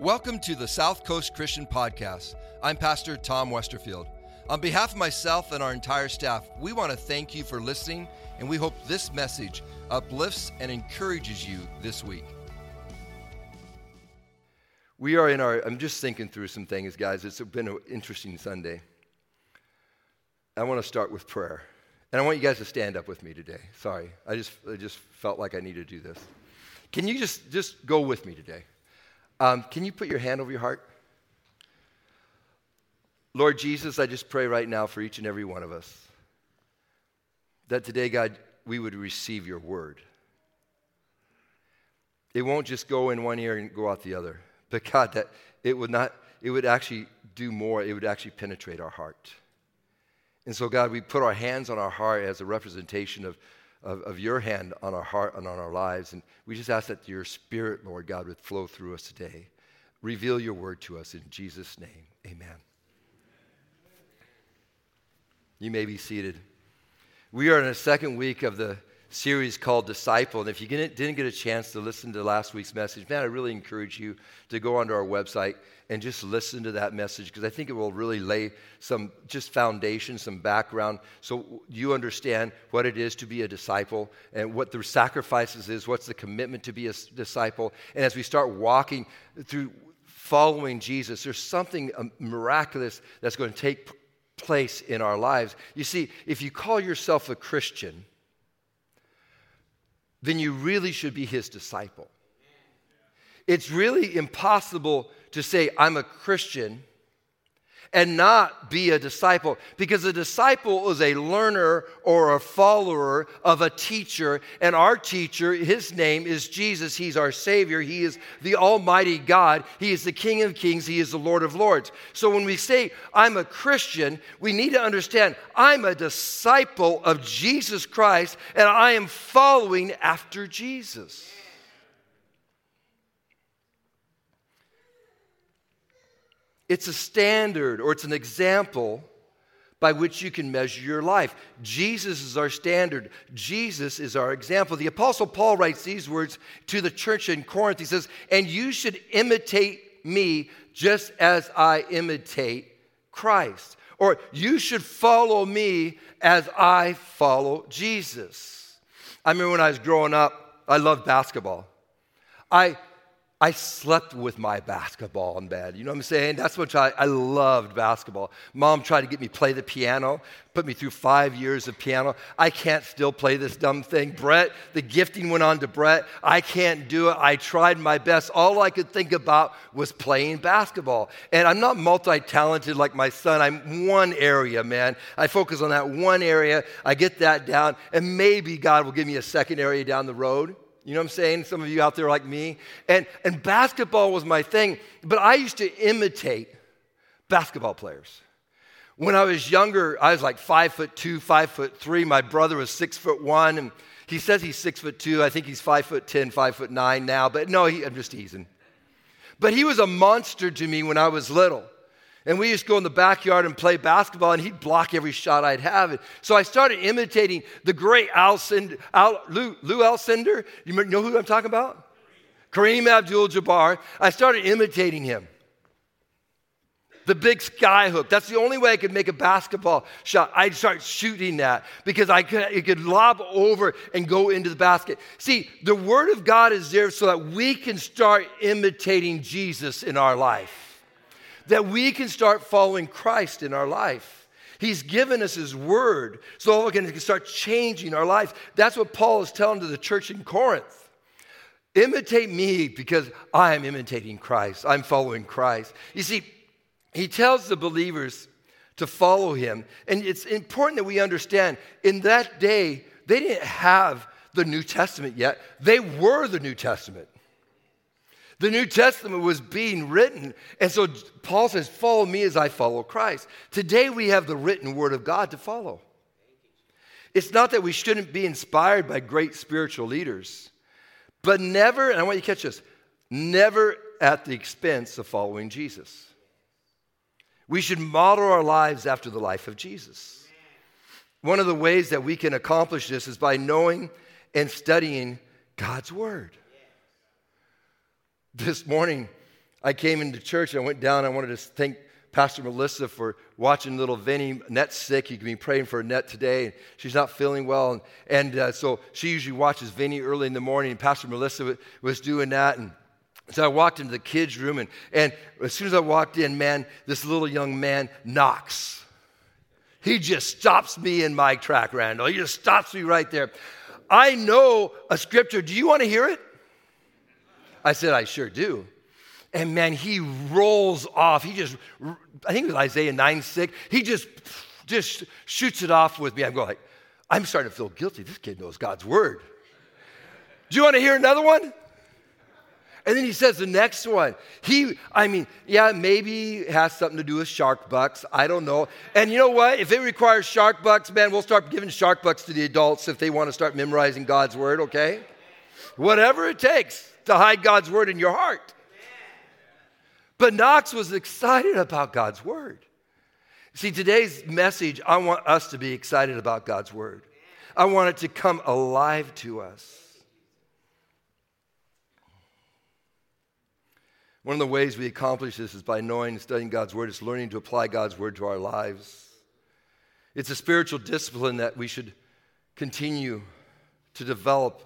Welcome to the South Coast Christian Podcast. I'm Pastor Tom Westerfield. On behalf of myself and our entire staff, we want to thank you for listening, and we hope this message uplifts and encourages you this week. We are in our, I'm just thinking through some things, guys. It's been an interesting Sunday. I want to start with prayer. And I want you guys to stand up with me today. Sorry, I just felt like I needed to do this. Can you just go with me today? Can you put your hand over your heart? Lord Jesus, I just pray right now for each and every one of us that today, God, we would receive your word. It won't just go in one ear and go out the other, but God, that it would actually do more. It would actually penetrate our heart. And so, God, we put our hands on our heart as a representation of your hand on our heart and on our lives. And we just ask that your spirit, Lord God, would flow through us today. Reveal your word to us in Jesus' name. Amen. You may be seated. We are in the second week of the series called Disciple. And if you didn't get a chance to listen to last week's message, man, I really encourage you to go onto our website and just listen to that message, because I think it will really lay some just foundation, some background, so you understand what it is to be a disciple and what the sacrifices is, what's the commitment to be a disciple. And as we start walking through following Jesus, there's something miraculous that's going to take place in our lives. You see, if you call yourself a Christian, then you really should be his disciple. It's really impossible to say, I'm a Christian, and not be a disciple, because a disciple is a learner or a follower of a teacher, and our teacher, his name is Jesus. He's our Savior. He is the Almighty God. He is the King of Kings. He is the Lord of Lords. So when we say, I'm a Christian, we need to understand, I'm a disciple of Jesus Christ, and I am following after Jesus. It's a standard, or it's an example by which you can measure your life. Jesus is our standard. Jesus is our example. The Apostle Paul writes these words to the church in Corinth. He says, and you should imitate me just as I imitate Christ. Or you should follow me as I follow Jesus. I remember when I was growing up, I loved basketball. I slept with my basketball in bed. You know what I'm saying? That's what I loved basketball. Mom tried to get me to play the piano, put me through 5 years of piano. I can't still play this dumb thing. Brett, the gifting went on to Brett. I can't do it. I tried my best. All I could think about was playing basketball. And I'm not multi-talented like my son. I'm one area, man. I focus on that one area. I get that down. And maybe God will give me a second area down the road. You know what I'm saying? Some of you out there like me. And basketball was my thing. But I used to imitate basketball players. When I was younger, I was like 5'2", 5'3". My brother was 6'1", and he says he's 6'2". I think he's 5'10", 5'9" now. But no, I'm just teasing. But he was a monster to me when I was little. And we used to go in the backyard and play basketball, and he'd block every shot I'd have. So I started imitating the great Lew Alcindor. You know who I'm talking about? Kareem Abdul-Jabbar. I started imitating him. The big sky hook. That's the only way I could make a basketball shot. I'd start shooting that because it could lob over and go into the basket. See, the Word of God is there so that we can start imitating Jesus in our life, that we can start following Christ in our life. He's given us his word so we can start changing our life. That's what Paul is telling to the church in Corinth. Imitate me because I am imitating Christ. I'm following Christ. You see, he tells the believers to follow him. And it's important that we understand, in that day, they didn't have the New Testament yet. They were the New Testament. The New Testament was being written, and so Paul says, follow me as I follow Christ. Today we have the written Word of God to follow. It's not that we shouldn't be inspired by great spiritual leaders, but never, and I want you to catch this, never at the expense of following Jesus. We should model our lives after the life of Jesus. One of the ways that we can accomplish this is by knowing and studying God's Word. This morning, I came into church, and I went down, and I wanted to thank Pastor Melissa for watching little Vinny. Annette's sick. You can be praying for Annette today. She's not feeling well. And so she usually watches Vinny early in the morning, and Pastor Melissa was doing that. And so I walked into the kids' room, and as soon as I walked in, man, this little young man knocks. He just stops me in my track, Randall. He just stops me right there. I know a scripture. Do you want to hear it? I said, I sure do. And man, he rolls off. He just, I think it was Isaiah 9:6. He just shoots it off with me. I'm going like, I'm starting to feel guilty. This kid knows God's word. Do you want to hear another one? And then he says the next one. Maybe it has something to do with shark bucks. I don't know. And you know what? If it requires shark bucks, man, we'll start giving shark bucks to the adults if they want to start memorizing God's word, okay? Whatever it takes to hide God's word in your heart. But Knox was excited about God's word. See, today's message, I want us to be excited about God's word. I want it to come alive to us. One of the ways we accomplish this is by knowing and studying God's word. It's learning to apply God's word to our lives. It's a spiritual discipline that we should continue to develop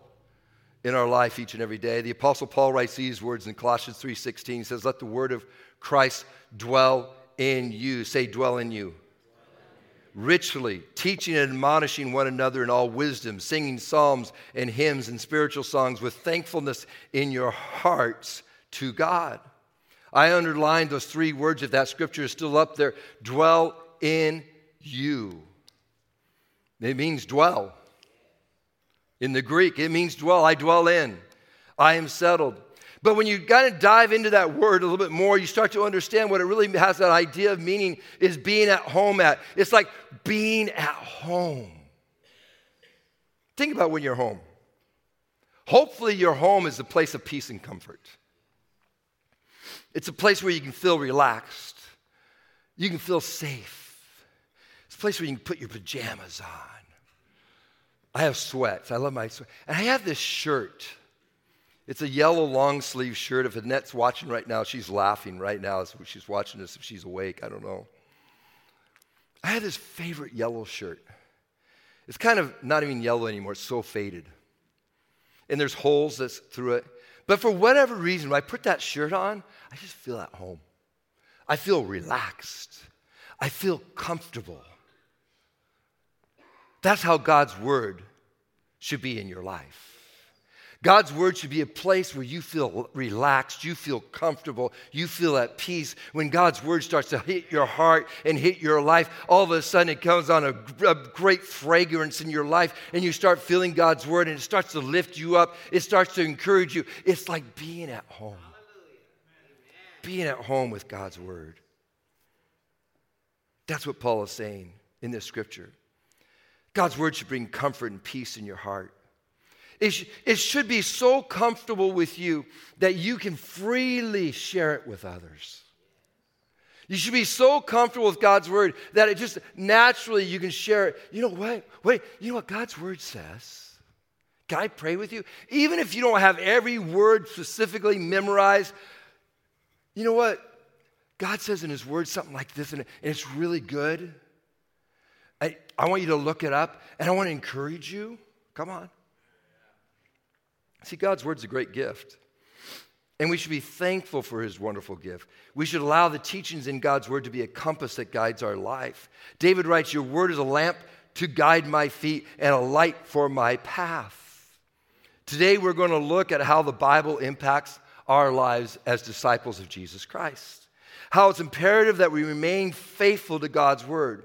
in our life each and every day. The Apostle Paul writes these words in Colossians 3:16. He says, let the word of Christ dwell in you. Say, dwell in you. Richly, teaching and admonishing one another in all wisdom, singing psalms and hymns and spiritual songs with thankfulness in your hearts to God. I underlined those three words. If that scripture is still up there, dwell in you. It means dwell. In the Greek, it means dwell. I dwell in. I am settled. But when you kind of dive into that word a little bit more, you start to understand what it really has. That idea of meaning is being at home at. It's like being at home. Think about when you're home. Hopefully your home is a place of peace and comfort. It's a place where you can feel relaxed. You can feel safe. It's a place where you can put your pajamas on. I have sweats. I love my sweats. And I have this shirt. It's a yellow long sleeve shirt. If Annette's watching right now, she's laughing right now. So she's watching this. If she's awake, I don't know. I have this favorite yellow shirt. It's kind of not even yellow anymore. It's so faded. And there's holes that's through it. But for whatever reason, when I put that shirt on, I just feel at home. I feel relaxed. I feel comfortable. That's how God's word should be in your life. God's word should be a place where you feel relaxed, you feel comfortable, you feel at peace. When God's word starts to hit your heart and hit your life, all of a sudden it comes on a great fragrance in your life, and you start feeling God's word, and it starts to lift you up. It starts to encourage you. It's like being at home. Hallelujah. Being at home with God's word. That's what Paul is saying in this scripture. God's word should bring comfort and peace in your heart. It should be so comfortable with you that you can freely share it with others. You should be so comfortable with God's word that it just naturally you can share it. You know what? Wait, you know what God's word says? Can I pray with you? Even if you don't have every word specifically memorized, you know what? God says in his word something like this, and it's really good. I want you to look it up, and I want to encourage you. Come on. See, God's word's a great gift, and we should be thankful for his wonderful gift. We should allow the teachings in God's word to be a compass that guides our life. David writes, your word is a lamp to guide my feet and a light for my path. Today, we're going to look at how the Bible impacts our lives as disciples of Jesus Christ, how it's imperative that we remain faithful to God's word.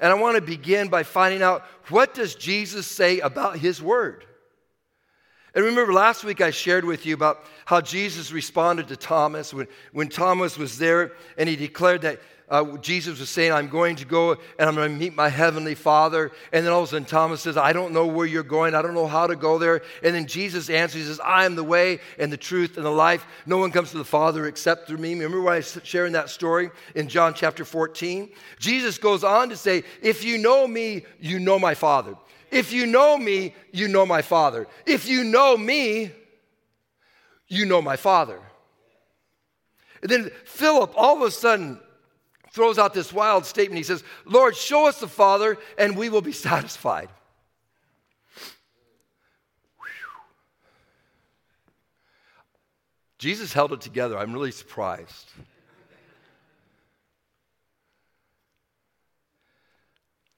And I want to begin by finding out, what does Jesus say about his word? And remember, last week I shared with you about how Jesus responded to Thomas when Thomas was there, and he declared that Jesus was saying, I'm going to go and I'm going to meet my heavenly Father. And then all of a sudden Thomas says, I don't know where you're going. I don't know how to go there. And then Jesus answers, he says, I am the way and the truth and the life. No one comes to the Father except through me. Remember when I was sharing that story in John chapter 14? Jesus goes on to say, if you know me, you know my Father. If you know me, you know my Father. If you know me, you know my Father. And then Philip all of a sudden throws out this wild statement. He says, Lord, show us the Father, and we will be satisfied. Whew. Jesus held it together. I'm really surprised.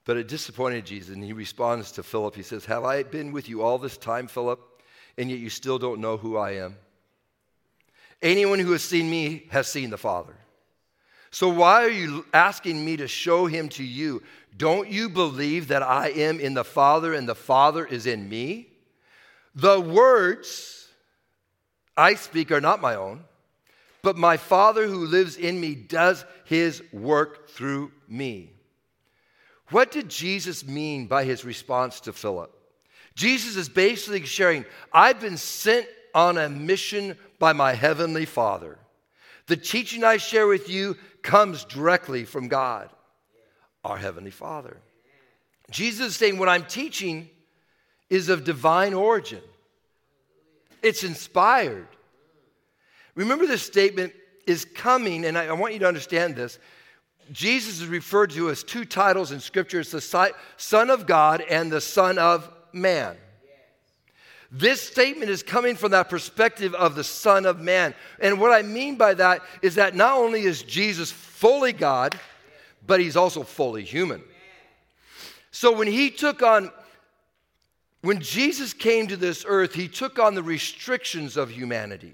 But it disappointed Jesus, and he responds to Philip. He says, have I been with you all this time, Philip, and yet you still don't know who I am? Anyone who has seen me has seen the Father. So why are you asking me to show him to you? Don't you believe that I am in the Father and the Father is in me? The words I speak are not my own, but my Father who lives in me does his work through me. What did Jesus mean by his response to Philip? Jesus is basically sharing, I've been sent on a mission by my heavenly Father. The teaching I share with you comes directly from God, our heavenly Father. Jesus is saying what I'm teaching is of divine origin. It's inspired. Remember, this statement is coming, and I want you to understand this. Jesus is referred to as two titles in Scripture. It's the Son of God and the Son of Man. This statement is coming from that perspective of the Son of Man. And what I mean by that is that not only is Jesus fully God, but he's also fully human. So when Jesus came to this earth, he took on the restrictions of humanity.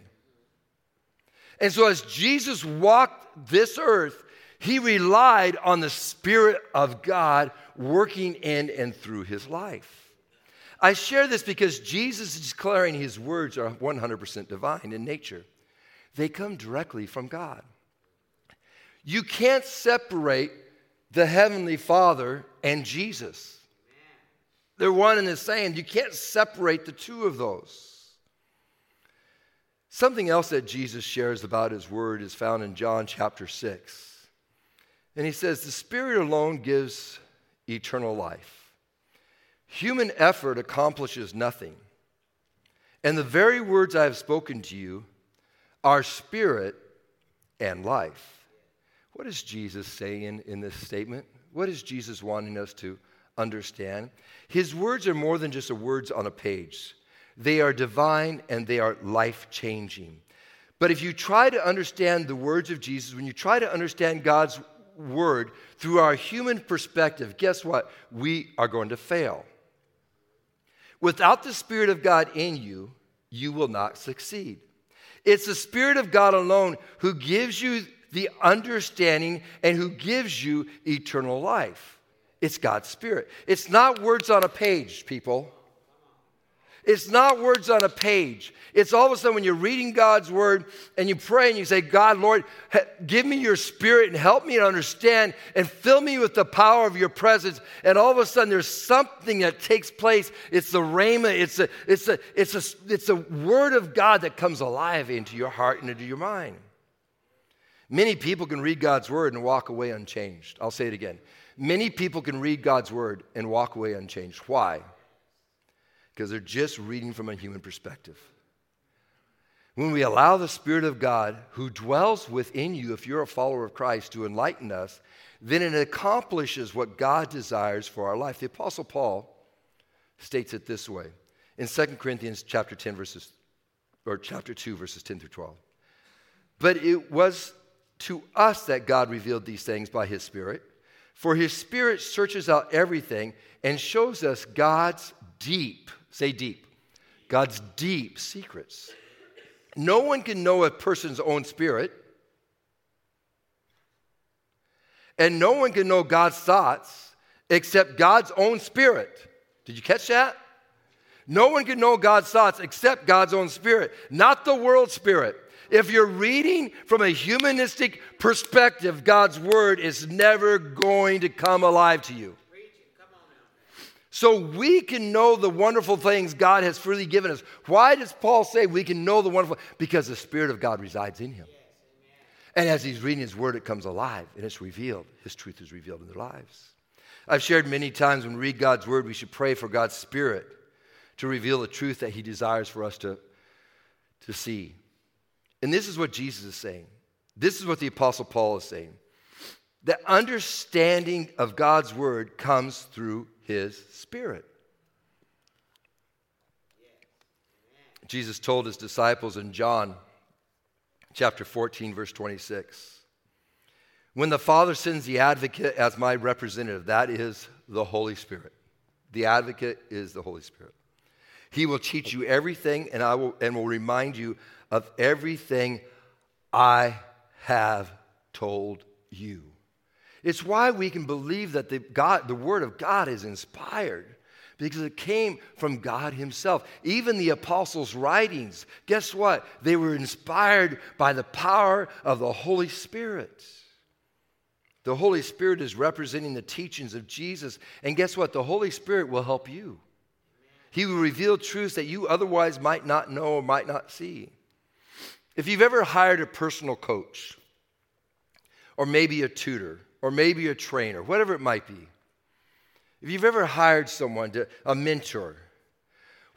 And so as Jesus walked this earth, he relied on the Spirit of God working in and through his life. I share this because Jesus is declaring his words are 100% divine in nature. They come directly from God. You can't separate the Heavenly Father and Jesus. They're one and the same. You can't separate the two of those. Something else that Jesus shares about his word is found in John chapter 6. And he says, the Spirit alone gives eternal life. Human effort accomplishes nothing. And the very words I have spoken to you are spirit and life. What is Jesus saying in this statement? What is Jesus wanting us to understand? His words are more than just the words on a page. They are divine and they are life-changing. But if you try to understand the words of Jesus, when you try to understand God's word through our human perspective, guess what? We are going to fail. Without the Spirit of God in you, you will not succeed. It's the Spirit of God alone who gives you the understanding and who gives you eternal life. It's God's Spirit. It's not words on a page, people. It's not words on a page. It's all of a sudden when you're reading God's word and you pray and you say, God, Lord, give me your Spirit and help me to understand and fill me with the power of your presence. And all of a sudden there's something that takes place. It's the rhema. It's a word of God that comes alive into your heart and into your mind. Many people can read God's word and walk away unchanged. I'll say it again. Many people can read God's word and walk away unchanged. Why? Because they're just reading from a human perspective. When we allow the Spirit of God who dwells within you, if you're a follower of Christ, to enlighten us, then it accomplishes what God desires for our life. The Apostle Paul states it this way in 2 Corinthians chapter 2, verses 10 through 12. But it was to us that God revealed these things by his Spirit, for his Spirit searches out everything and shows us God's deep, say deep, God's deep secrets. No one can know a person's own spirit, and no one can know God's thoughts except God's own Spirit. Did you catch that? No one can know God's thoughts except God's own Spirit, not the world's spirit. If you're reading from a humanistic perspective, God's word is never going to come alive to you. So we can know the wonderful things God has freely given us. Why does Paul say we can know the wonderful? Because the Spirit of God resides in him. Yes, and as he's reading his word, it comes alive and it's revealed. His truth is revealed in their lives. I've shared many times when we read God's word, we should pray for God's Spirit to reveal the truth that he desires for us to see. And this is what Jesus is saying. This is what the Apostle Paul is saying. The understanding of God's word comes through his Spirit. Jesus told his disciples in John chapter 14, verse 26, when the Father sends the advocate as my representative, that is the Holy Spirit. The advocate is the Holy Spirit. He will teach you everything, and will remind you of everything I have told you. It's why we can believe that the Word of God is inspired, because it came from God himself. Even the apostles' writings, guess what? They were inspired by the power of the Holy Spirit. The Holy Spirit is representing the teachings of Jesus. And guess what? The Holy Spirit will help you. He will reveal truths that you otherwise might not know or might not see. If you've ever hired a personal coach, or maybe a tutor, or maybe a trainer, whatever it might be, if you've ever hired someone, a mentor,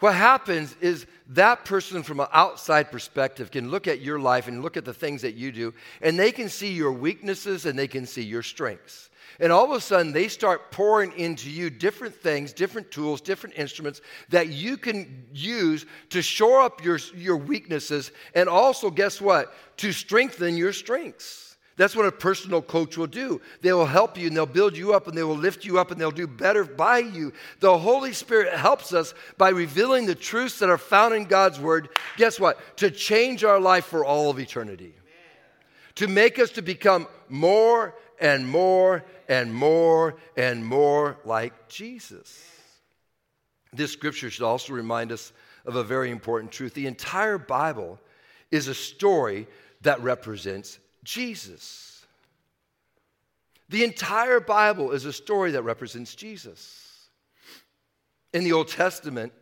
what happens is that person from an outside perspective can look at your life and look at the things that you do, and they can see your weaknesses and they can see your strengths. And all of a sudden, they start pouring into you different things, different tools, different instruments that you can use to shore up your weaknesses and also, guess what, to strengthen your strengths. That's what a personal coach will do. They will help you, and they'll build you up, and they will lift you up, and they'll do better by you. The Holy Spirit helps us by revealing the truths that are found in God's Word, guess what? To change our life for all of eternity. Amen. To make us to become more and more and more and more like Jesus. This scripture should also remind us of a very important truth. The entire Bible is a story that represents Jesus. The entire Bible is a story that represents Jesus. In the Old Testament,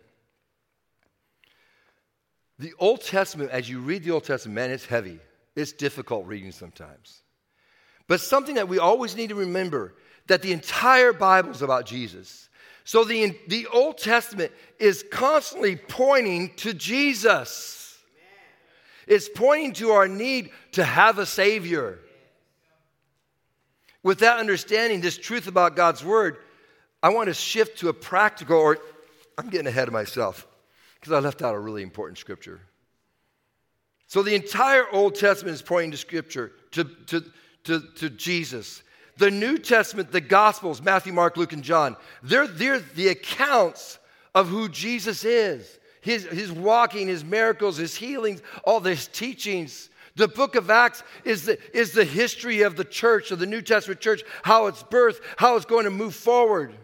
as you read the Old Testament, man, it's heavy. It's difficult reading sometimes. But something that we always need to remember, that the entire Bible is about Jesus. So the Old Testament is constantly pointing to Jesus. It's pointing to our need to have a Savior. With that understanding, this truth about God's Word, I want to shift to a practical, or I'm getting ahead of myself because I left out a really important scripture. So the entire Old Testament is pointing to Scripture, to Jesus. The New Testament, the Gospels, Matthew, Mark, Luke, and John, they're the accounts of who Jesus is. His walking, his miracles, his healings, all his teachings. The book of Acts is the history of the church, of the New Testament church, how it's birthed, how it's going to move forward.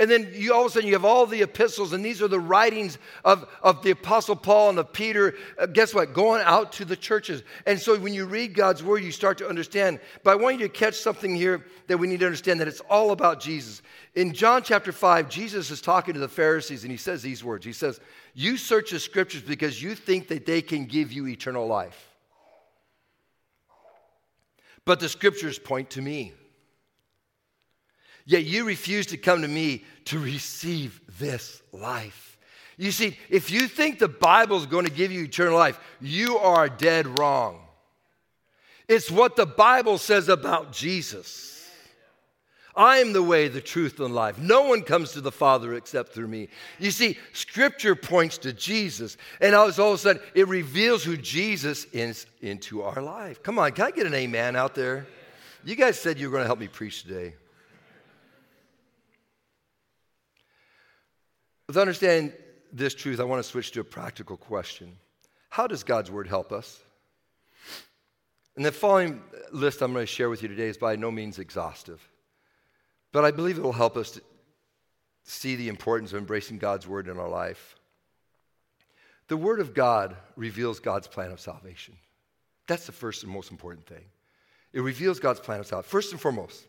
And then all of a sudden you have all the epistles, and these are the writings of the Apostle Paul and of Peter, guess what, going out to the churches. And so when you read God's Word, you start to understand. But I want you to catch something here that we need to understand, that it's all about Jesus. In John chapter 5, Jesus is talking to the Pharisees, and he says these words. He says, you search the scriptures because you think that they can give you eternal life. But the scriptures point to me. Yet you refuse to come to me to receive this life. You see, if you think the Bible is going to give you eternal life, you are dead wrong. It's what the Bible says about Jesus. I am the way, the truth, and life. No one comes to the Father except through me. You see, Scripture points to Jesus, and all of a sudden, it reveals who Jesus is into our life. Come on, can I get an amen out there? You guys said you were going to help me preach today. With understanding this truth, I want to switch to a practical question. How does God's Word help us? And the following list I'm going to share with you today is by no means exhaustive. But I believe it will help us to see the importance of embracing God's Word in our life. The Word of God reveals God's plan of salvation. That's the first and most important thing. It reveals God's plan of salvation. First and foremost,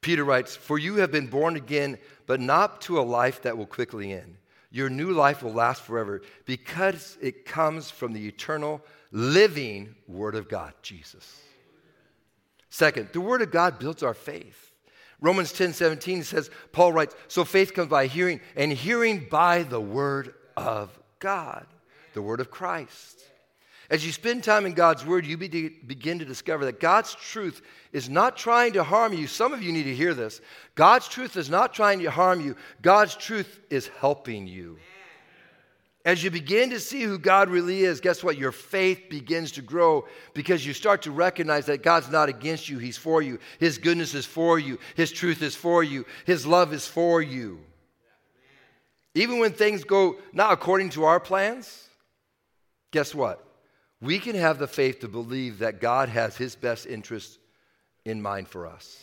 Peter writes, for you have been born again, but not to a life that will quickly end. Your new life will last forever because it comes from the eternal, living Word of God, Jesus. Second, the Word of God builds our faith. Romans 10:17 says, Paul writes, so faith comes by hearing, and hearing by the Word of God, the Word of Christ. As you spend time in God's Word, you begin to discover that God's truth is not trying to harm you. Some of you need to hear this. God's truth is not trying to harm you. God's truth is helping you. As you begin to see who God really is, guess what? Your faith begins to grow because you start to recognize that God's not against you. He's for you. His goodness is for you. His truth is for you. His love is for you. Even when things go not according to our plans, guess what? We can have the faith to believe that God has his best interest in mind for us.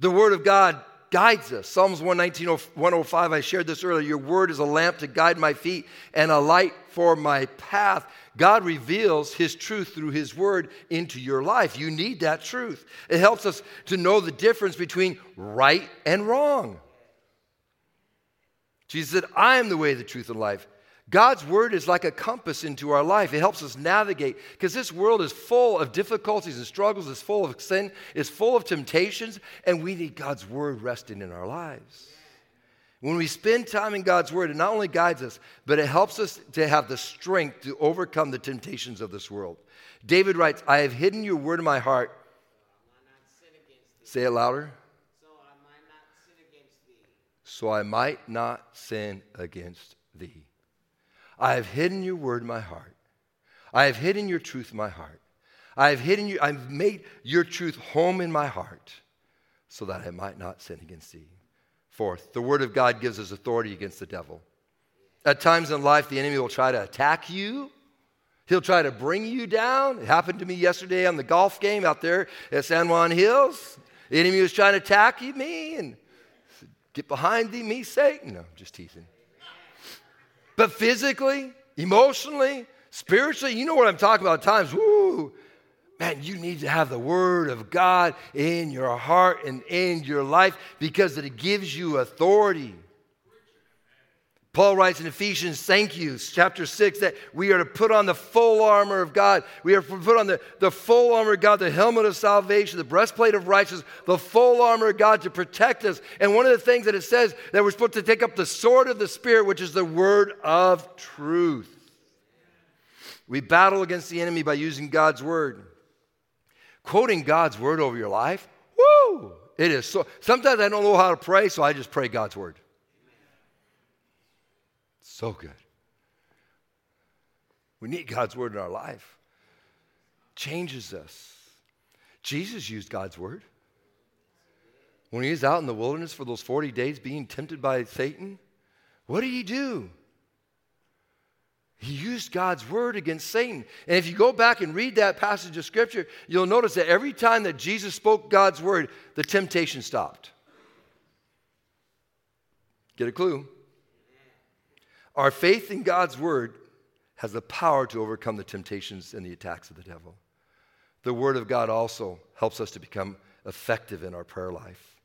The Word of God guides us. Psalms 119:105, I shared this earlier. Your word is a lamp to guide my feet and a light for my path. God reveals his truth through his word into your life. You need that truth. It helps us to know the difference between right and wrong. Jesus said, I am the way, the truth, and life. God's word is like a compass into our life. It helps us navigate because this world is full of difficulties and struggles. It's full of sin. It's full of temptations. And we need God's word resting in our lives. When we spend time in God's word, it not only guides us, but it helps us to have the strength to overcome the temptations of this world. David writes, I have hidden your word in my heart. Say it louder. So I might not sin against thee. I have hidden your word in my heart. I have hidden your truth in my heart. I've made your truth home in my heart so that I might not sin against thee. Fourth, the word of God gives us authority against the devil. At times in life, the enemy will try to attack you. He'll try to bring you down. It happened to me yesterday on the golf game out there at San Juan Hills. The enemy was trying to attack me and said, get behind thee, me, Satan. No, I'm just teasing. But physically, emotionally, spiritually, you know what I'm talking about at times. Woo! Man, you need to have the word of God in your heart and in your life because it gives you authority. Paul writes in Ephesians, chapter 6, that we are to put on the full armor of God. We are to put on the full armor of God, the helmet of salvation, the breastplate of righteousness, the full armor of God to protect us. And one of the things that it says that we're supposed to take up the sword of the Spirit, which is the word of truth. We battle against the enemy by using God's word. Quoting God's word over your life, woo! It is so. Sometimes I don't know how to pray, so I just pray God's word. So good. We need God's word in our life. Changes us. Jesus used God's word. When he was out in the wilderness for those 40 days being tempted by Satan, what did he do? He used God's word against Satan. And if you go back and read that passage of Scripture, you'll notice that every time that Jesus spoke God's word, the temptation stopped. Get a clue? Our faith in God's word has the power to overcome the temptations and the attacks of the devil. The word of God also helps us to become effective in our prayer life.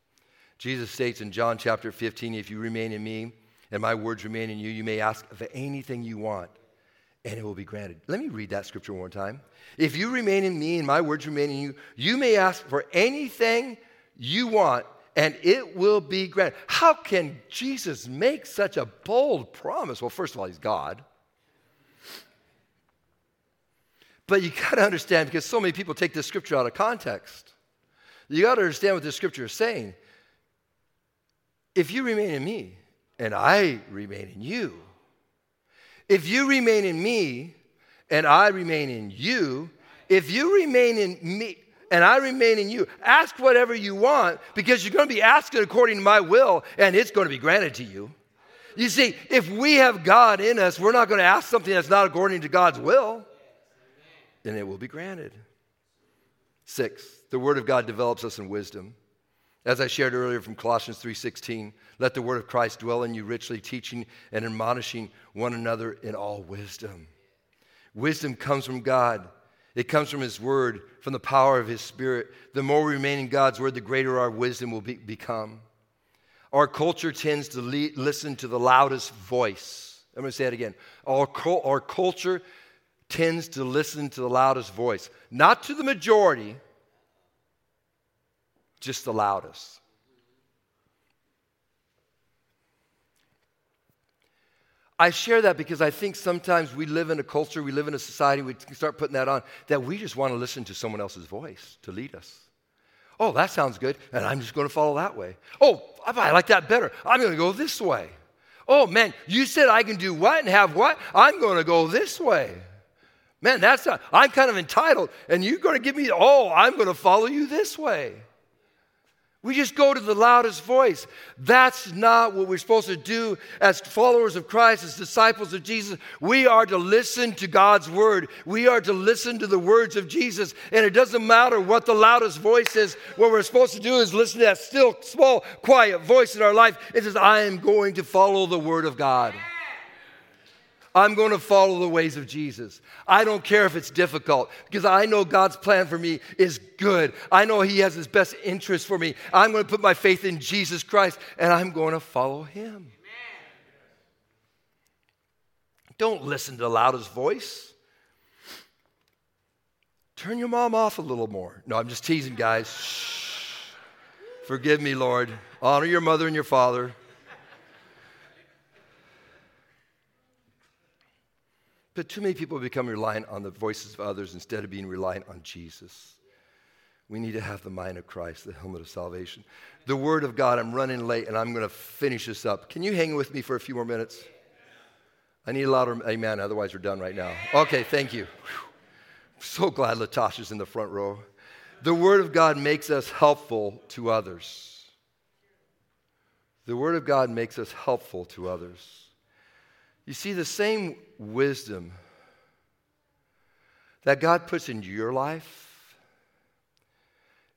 Jesus states in John chapter 15, if you remain in me and my words remain in you, you may ask for anything you want and it will be granted. Let me read that scripture one more time. If you remain in me and my words remain in you, you may ask for anything you want and it will be granted. How can Jesus make such a bold promise? Well, first of all, he's God. But you got to understand, because so many people take this scripture out of context. You got to understand what this scripture is saying. If you remain in me, and I remain in you. If you remain in me, and I remain in you. If you remain in me, and I remain in you. Ask whatever you want because you're going to be asking according to my will and it's going to be granted to you. You see, if we have God in us, we're not going to ask something that's not according to God's will and it will be granted. Sixth, the word of God develops us in wisdom. As I shared earlier from Colossians 3:16, let the word of Christ dwell in you richly, teaching and admonishing one another in all wisdom. Wisdom comes from God. It comes from his word, from the power of his Spirit. The more we remain in God's word, the greater our wisdom will become. Our culture tends to listen to the loudest voice. I'm going to say it again. Our culture tends to listen to the loudest voice. Not to the majority, just the loudest. I share that because I think sometimes we live in a culture, we live in a society, we start putting that on, that we just want to listen to someone else's voice to lead us. Oh, that sounds good, and I'm just going to follow that way. Oh, I like that better. I'm going to go this way. Oh, man, you said I can do what and have what? I'm going to go this way. Man, that's not, I'm kind of entitled, and you're going to give me, oh, I'm going to follow you this way. We just go to the loudest voice. That's not what we're supposed to do as followers of Christ, as disciples of Jesus. We are to listen to God's word. We are to listen to the words of Jesus. And it doesn't matter what the loudest voice is. What we're supposed to do is listen to that still, small, quiet voice in our life. It says, I am going to follow the word of God. I'm going to follow the ways of Jesus. I don't care if it's difficult because I know God's plan for me is good. I know he has his best interest for me. I'm going to put my faith in Jesus Christ and I'm going to follow him. Amen. Don't listen to the loudest voice. Turn your mom off a little more. No, I'm just teasing, guys. Shh. Forgive me, Lord. Honor your mother and your father. But too many people become reliant on the voices of others instead of being reliant on Jesus. We need to have the mind of Christ, the helmet of salvation. The word of God, I'm running late and I'm going to finish this up. Can you hang with me for a few more minutes? I need a louder amen, otherwise we're done right now. Okay, thank you. I'm so glad Latasha's in the front row. The word of God makes us helpful to others. The word of God makes us helpful to others. You see, the same wisdom that God puts into your life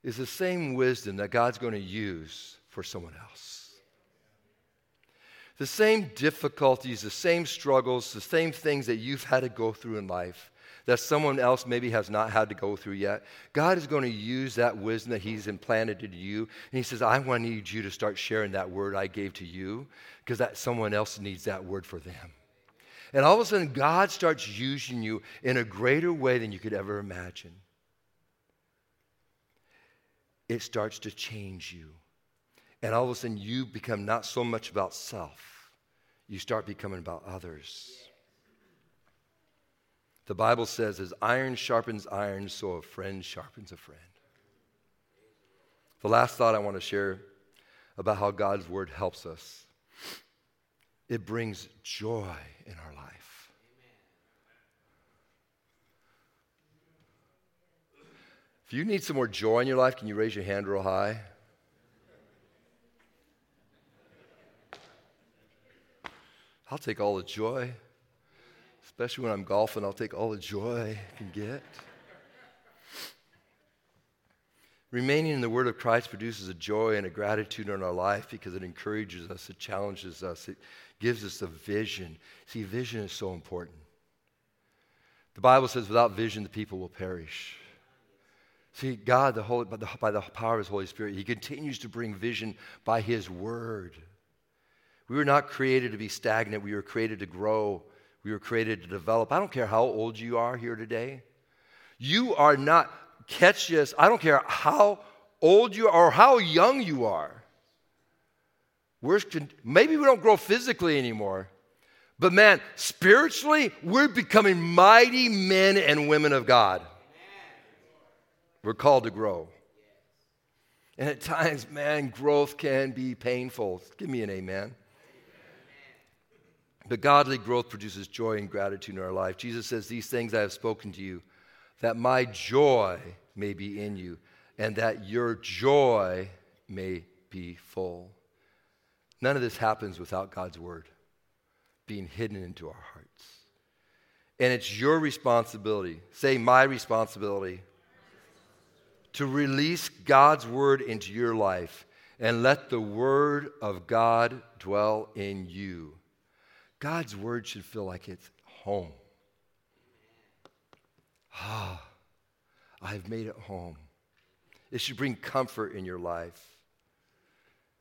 is the same wisdom that God's going to use for someone else. The same difficulties, the same struggles, the same things that you've had to go through in life that someone else maybe has not had to go through yet, God is going to use that wisdom that he's implanted into you. And he says, I want to need you to start sharing that word I gave to you because that someone else needs that word for them. And all of a sudden, God starts using you in a greater way than you could ever imagine. It starts to change you. And all of a sudden, you become not so much about self. You start becoming about others. The Bible says, as iron sharpens iron, so a friend sharpens a friend. The last thought I want to share about how God's word helps us. It brings joy in our life. If you need some more joy in your life, can you raise your hand real high? I'll take all the joy. Especially when I'm golfing, I'll take all the joy I can get. Remaining in the word of Christ produces a joy and a gratitude in our life because it encourages us, it challenges us, it gives us a vision. See, vision is so important. The Bible says, without vision, the people will perish. See, God, by the power of his Holy Spirit, he continues to bring vision by his word. We were not created to be stagnant. We were created to grow. We were created to develop. I don't care how old you are here today. You are not, catch this, I don't care how old you are or how young you are. Maybe we don't grow physically anymore, but man, spiritually, we're becoming mighty men and women of God. We're called to grow. And at times, man, growth can be painful. Give me an amen. But godly growth produces joy and gratitude in our life. Jesus says, these things I have spoken to you, that my joy may be in you, and that your joy may be full. None of this happens without God's word being hidden into our hearts. And it's your responsibility, say my responsibility, to release God's word into your life and let the word of God dwell in you. God's word should feel like it's home. Ah, I've made it home. It should bring comfort in your life.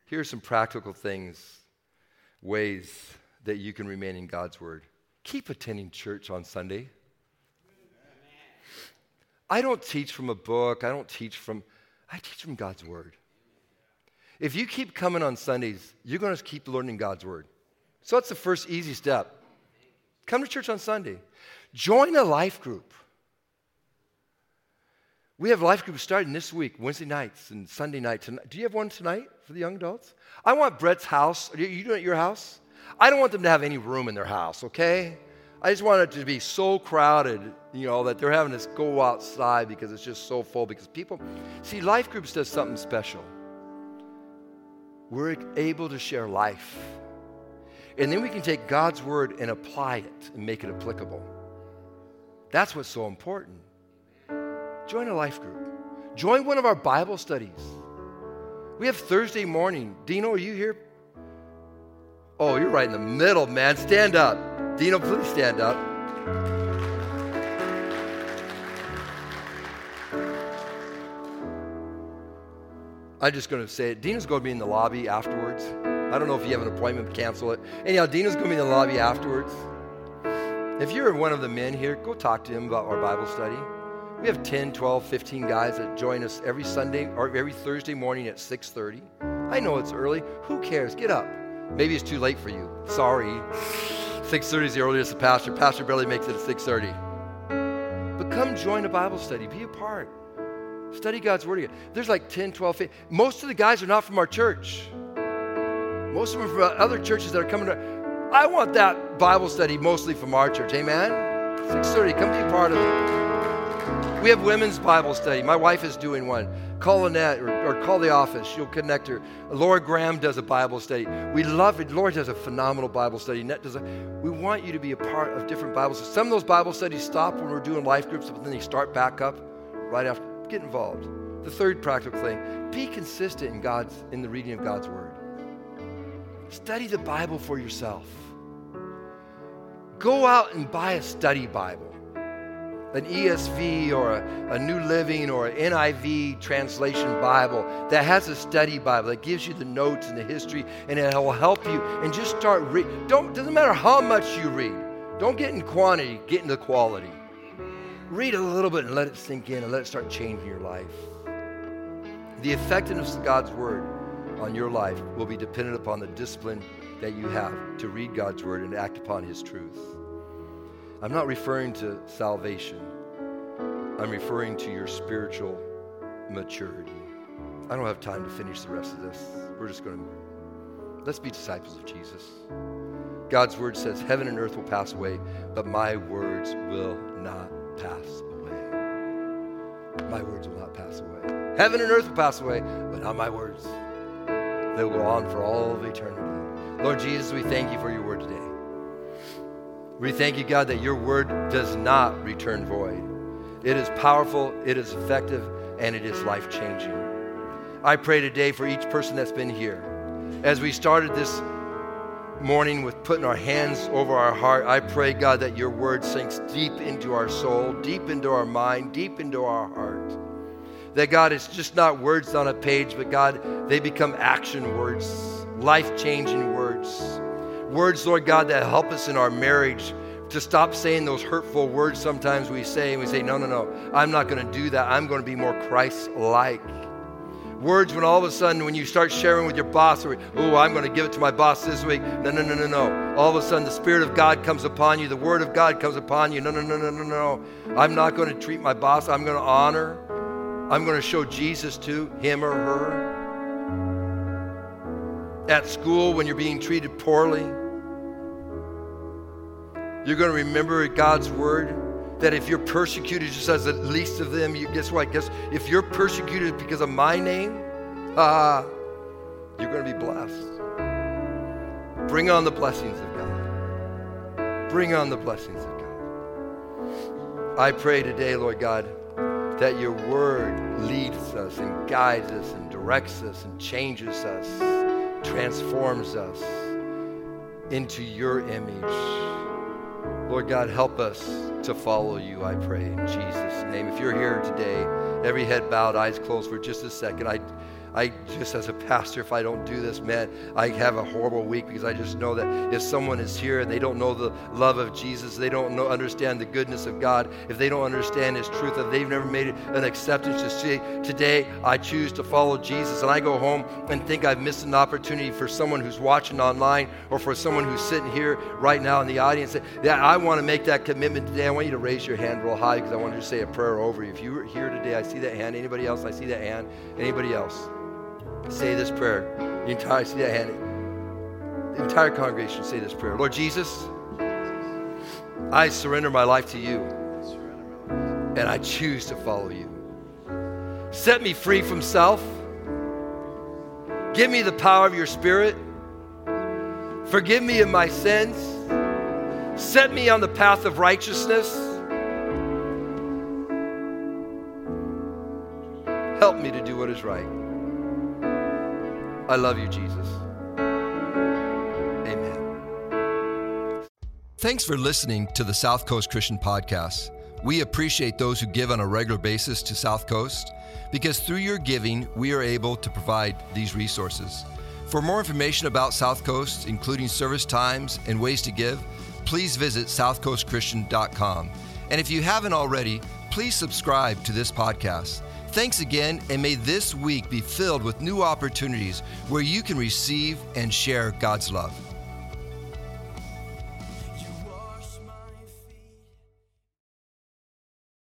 Here are some practical things, ways that you can remain in God's word. Keep attending church on Sunday. I don't teach from a book. I teach from God's word. If you keep coming on Sundays, you're going to keep learning God's word. So that's the first easy step. Come to church on Sunday. Join a life group. We have life groups starting this week, Wednesday nights and Sunday nights. Do you have one tonight for the young adults? I want Brett's house. Are you doing it at your house? I don't want them to have any room in their house, okay? I just want it to be so crowded, you know, that they're having to go outside because it's just so full. Because people, see, life groups does something special. We're able to share life. And then we can take God's word and apply it and make it applicable. That's what's so important. Join a life group. Join one of our Bible studies. We have Thursday morning. Dino, are you here? Oh, you're right in the middle, man. Stand up. Dino, please stand up. I'm just going to say it. Dino's going to be in the lobby afterwards. I don't know if you have an appointment, cancel it. Anyhow, Dino's going to be in the lobby afterwards. If you're one of the men here, go talk to him about our Bible study. We have 10, 12, 15 guys that join us every Sunday or every Thursday morning at 6:30. I know it's early. Who cares? Get up. Maybe it's too late for you. Sorry. 6:30 is the earliest the pastor. Pastor barely makes it at 6:30. But come join a Bible study. Be a part. Study God's Word again. There's like 10, 12, 15. Most of the guys are not from our church. Most of them are from other churches that are coming to. I want that Bible study mostly from our church. Amen? 6:30. Come be a part of it. We have women's Bible study. My wife is doing one. Call Annette or call the office. She'll connect her. Laura Graham does a Bible study. We love it. Laura does a phenomenal Bible study. Annette does we want you to be a part of different Bible studies. Some of those Bible studies stop when we're doing life groups, but then they start back up right after. Get involved. The third practical thing, be consistent in the reading of God's Word. Study the Bible for yourself. Go out and buy a study Bible. An ESV or a New Living or an NIV translation Bible that has a study Bible that gives you the notes and the history, and it will help you. And just start reading. Doesn't matter how much you read. Don't get in quantity, get into quality. Read a little bit and let it sink in and let it start changing your life. The effectiveness of God's Word on your life will be dependent upon the discipline that you have to read God's Word and act upon His truth. I'm not referring to salvation. I'm referring to your spiritual maturity. I don't have time to finish the rest of this. We're just going to, let's be disciples of Jesus. God's word says, heaven and earth will pass away, but my words will not pass away. My words will not pass away. Heaven and earth will pass away, but not my words. They will go on for all of eternity. Lord Jesus, we thank you for your word today. We thank you, God, that your word does not return void. It is powerful, it is effective, and it is life-changing. I pray today for each person that's been here. As we started this morning with putting our hands over our heart, I pray, God, that your word sinks deep into our soul, deep into our mind, deep into our heart. That, God, it's just not words on a page, but, God, they become action words, life-changing words. Words, Lord God, that help us in our marriage to stop saying those hurtful words sometimes we say, and we say, no, I'm not going to do that. I'm going to be more Christ-like. Words when all of a sudden when you start sharing with your boss, or, oh, I'm going to give it to my boss this week. No. All of a sudden the Spirit of God comes upon you. The Word of God comes upon you. No. I'm not going to treat my boss. I'm going to honor. I'm going to show Jesus to him or her. At school, when you're being treated poorly, you're going to remember God's word that if you're persecuted just as the least of them, guess what? Guess if you're persecuted because of my name, you're going to be blessed. Bring on the blessings of God. Bring on the blessings of God. I pray today, Lord God, that your word leads us and guides us and directs us and changes us. Transforms us into your image. Lord God, help us to follow you, I pray, in Jesus' name. If you're here today, every head bowed, eyes closed for just a second, I I just, as a pastor, if I don't do this, man, I have a horrible week, because I just know that if someone is here and they don't know the love of Jesus, they don't know, understand the goodness of God, if they don't understand His truth, if they've never made an acceptance to say, today I choose to follow Jesus, and I go home and think I've missed an opportunity for someone who's watching online or for someone who's sitting here right now in the audience, that I want to make that commitment today. I want you to raise your hand real high, because I want to just say a prayer over you. If you were here today, I see that hand. Anybody else? I see that hand. Anybody else? Say this prayer. The entire, see that hand. The entire congregation, say this prayer. Lord Jesus, I surrender my life to you, and I choose to follow you. Set me free from self. Give me the power of your Spirit. Forgive me of my sins. Set me on the path of righteousness. Help me to do what is right. I love you, Jesus. Amen. Thanks for listening to the South Coast Christian Podcast. We appreciate those who give on a regular basis to South Coast, because through your giving, we are able to provide these resources. For more information about South Coast, including service times and ways to give, please visit southcoastchristian.com. And if you haven't already, please subscribe to this podcast. Thanks again, and may this week be filled with new opportunities where you can receive and share God's love.